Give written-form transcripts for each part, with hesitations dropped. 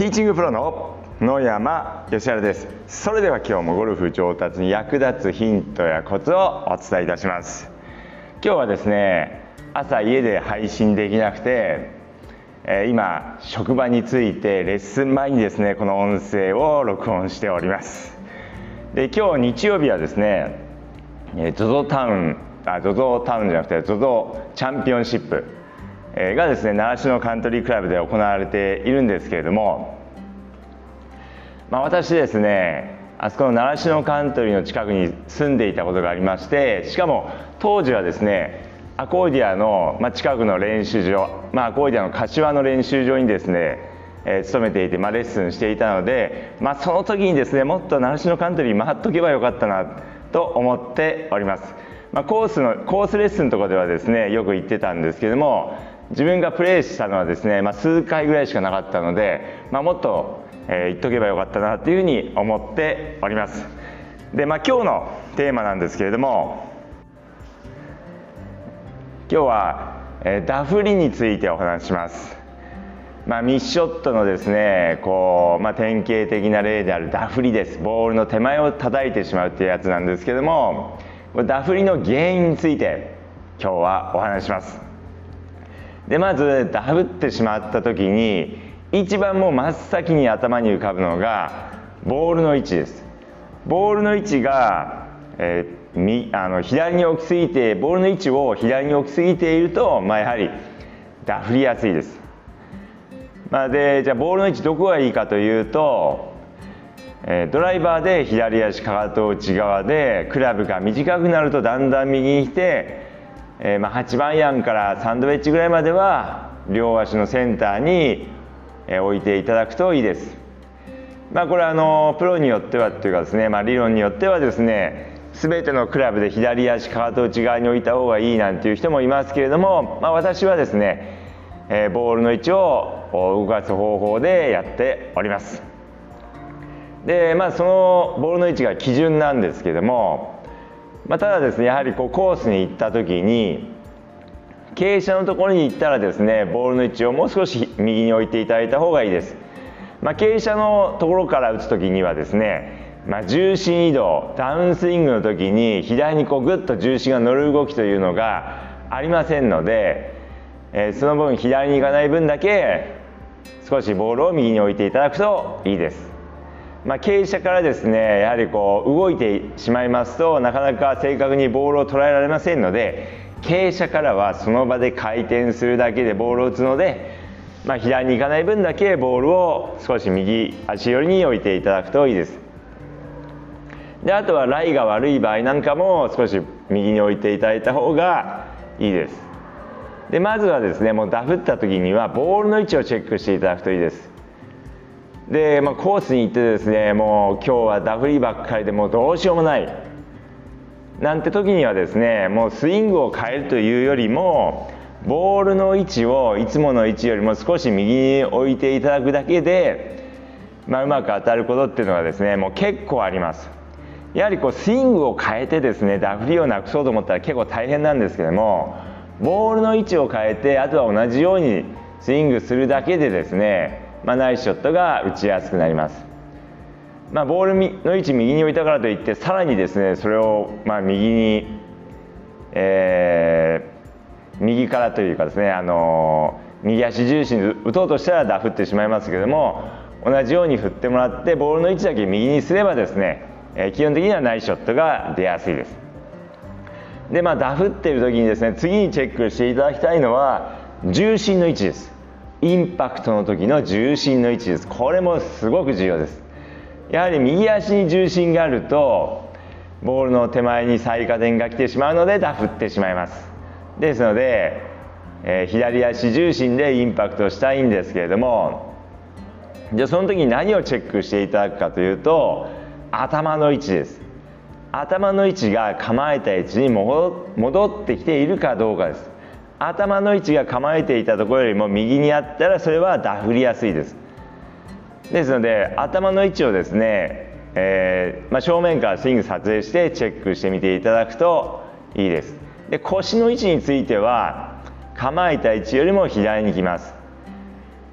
ティーチングプロの野山義晴です。それでは今日もゴルフ上達に役立つヒントやコツをお伝えいたします。今日はですね、朝家で配信できなくて今職場に着いてレッスン前にですねこの音声を録音しております。で、今日日曜日はですね ZOZO チャンピオンシップがですね習志野カントリークラブで行われているんですけれども、私ですねあそこの習志野カントリーの近くに住んでいたことがありまして、しかも当時はですねアコーディアの近くの練習場、アコーディアの柏の練習場にですね、勤めていて、レッスンしていたので、その時にですねもっと習志野カントリー回っとけばよかったなと思っております。コースレッスンとかではですねよく行ってたんですけども、自分がプレーしたのはですね、数回ぐらいしかなかったので、もっと、行っとけばよかったなというふうに思っております。で、今日のテーマなんですけれども、今日はダフりについてお話しします。ミスショットのですね典型的な例であるダフりです。ボールの手前を叩いてしまうっていうやつなんですけども、ダフりの原因について今日はお話しします。で、まずダフってしまった時に一番もう真っ先に頭に浮かぶのがボールの位置です。ボールの位置が、左に置きすぎてボールの位置を左に置きすぎていると、やはりダフりやすいです。で、じゃあボールの位置どこがいいかというと、ドライバーで左足かかと内側でクラブが短くなるとだんだん右に来て、8番アイアンからサンドウェッジぐらいまでは両足のセンターに置いていただくといいです。これはプロによってはというかですね、理論によってはですね全てのクラブで左足かかと内側に置いた方がいいなんていう人もいますけれども、私はですねボールの位置を動かす方法でやっております。で、そのボールの位置が基準なんですけども、ただですねやはりコースに行った時に傾斜のところに行ったらですねボールの位置をもう少し右に置いていただいた方がいいです。傾斜のところから打つ時にはですね重心移動、ダウンスイングの時に左にグッと重心が乗る動きというのがありませんので、その分左に行かない分だけ少しボールを右に置いていただくといいです。傾斜からですねやはり動いてしまいますとなかなか正確にボールを捉えられませんので、傾斜からはその場で回転するだけでボールを打つので、左に行かない分だけボールを少し右足寄りに置いていただくといいです。で、あとはライが悪い場合なんかも少し右に置いていただいた方がいいです。で、まずはですねもうダフった時にはボールの位置をチェックしていただくといいです。で、コースに行ってですねもう今日はダフりばっかりでもうどうしようもないなんて時にはですねもうスイングを変えるというよりもボールの位置をいつもの位置よりも少し右に置いていただくだけで、うまく当たることっていうのがですねもう結構あります。やはりスイングを変えてですねダフりをなくそうと思ったら結構大変なんですけども、ボールの位置を変えてあとは同じようにスイングするだけでですね、ナイスショットが打ちやすくなります。ボールの位置右に置いたからといってさらにですねそれを右に、右からというかですね右足重心で打とうとしたらダフってしまいますけども、同じように振ってもらってボールの位置だけ右にすればですね基本的にはナイスショットが出やすいです。で、ダフっている時にですね次にチェックしていただきたいのは重心の位置です。インパクトの時の重心の位置です。これもすごく重要です。やはり右足に重心があるとボールの手前に最下点が来てしまうのでダフってしまいます。ですので、左足重心でインパクトしたいんですけれども、じゃあその時に何をチェックしていただくかというと頭の位置です。頭の位置が構えた位置に戻ってきているかどうかです。頭の位置が構えていたところよりも右にあったらそれはダフりやすいです。ですので頭の位置をですね、正面からスイング撮影してチェックしてみていただくといいです。で、腰の位置については構えた位置よりも左に来ます。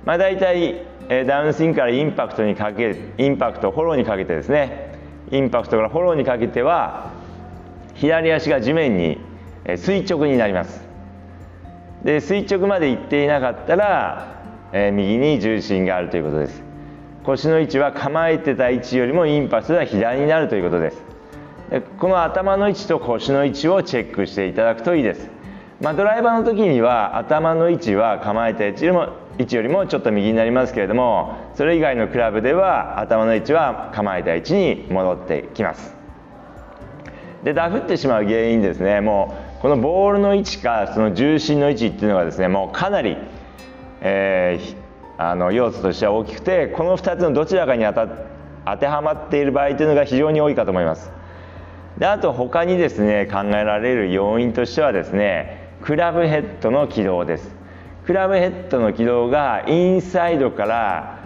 だいたいダウンスイングからインパクト、フォローにかけてですね、インパクトからフォローにかけては左足が地面に垂直になります。で、垂直まで行っていなかったら、右に重心があるということです。腰の位置は構えてた位置よりもインパクトが左になるということです。で、この頭の位置と腰の位置をチェックしていただくといいです。ドライバーの時には頭の位置は構えた位置よりもちょっと右になりますけれども、それ以外のクラブでは頭の位置は構えた位置に戻ってきます。で、ダフってしまう原因ですね、もうこのボールの位置かその重心の位置っていうのがですね、もうかなり、要素としては大きくて、この2つのどちらかに当てはまっている場合というのが非常に多いかと思います。で、あと他にですね、考えられる要因としてはですね、クラブヘッドの軌道です。クラブヘッドの軌道がインサイドから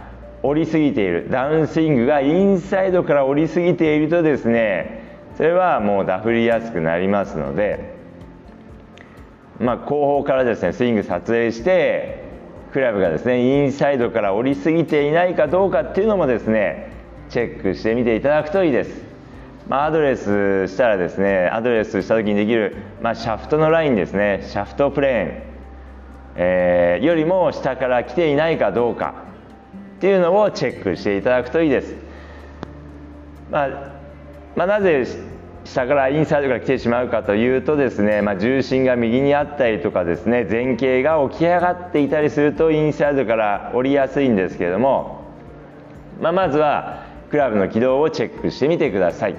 降りすぎている、ダウンスイングがインサイドから降りすぎているとですね、それはもうダフりやすくなりますので、後方からですねスイング撮影して、クラブがですねインサイドから降りすぎていないかどうかっていうのもですねチェックしてみていただくといいです。アドレスした時にできる、シャフトのラインですね、シャフトプレーンよりも下から来ていないかどうかっていうのをチェックしていただくといいです。なぜ下からインサイドから来てしまうかというとですね、重心が右にあったりとかですね、前傾が起き上がっていたりするとインサイドから降りやすいんですけれども、まずはクラブの軌道をチェックしてみてください。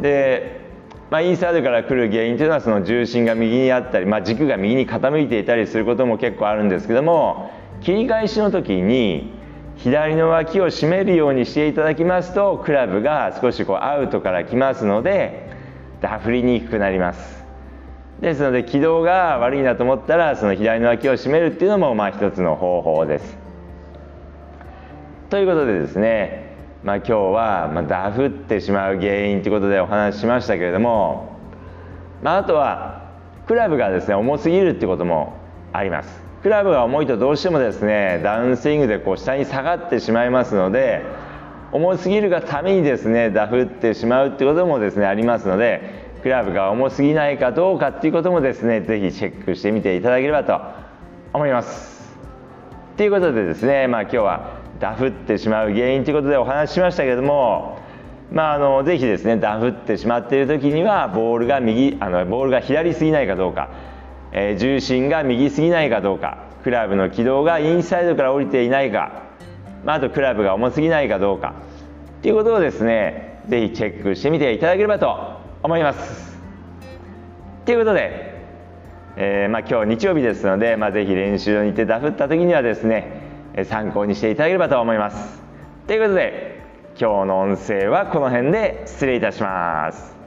で、インサイドから来る原因というのはその重心が右にあったり、軸が右に傾いていたりすることも結構あるんですけども、切り返しの時に左の脇を締めるようにしていただきますと、クラブが少しアウトから来ますのでダフりにくくなります。ですので、軌道が悪いなと思ったらその左の脇を締めるっていうのも一つの方法です。ということでですね、今日はダフってしまう原因ということでお話ししましたけれども、あとはクラブがですね重すぎるってこともあります。クラブが重いとどうしてもですねダウンスイングで下に下がってしまいますので、重すぎるがためにですねダフってしまうってこともですねありますので、クラブが重すぎないかどうかっていうこともですねぜひチェックしてみていただければと思います。ということでですね、今日はダフってしまう原因ということでお話ししましたけれども、ぜひですねダフってしまっている時にはボールが左すぎないかどうか、重心が右すぎないかどうか、クラブの軌道がインサイドから降りていないか、あとクラブが重すぎないかどうかということをですねぜひチェックしてみていただければと思います。ということで、今日日曜日ですので、ぜひ練習場に行ってダフった時にはですね参考にしていただければと思います。ということで、今日の音声はこの辺で失礼いたします。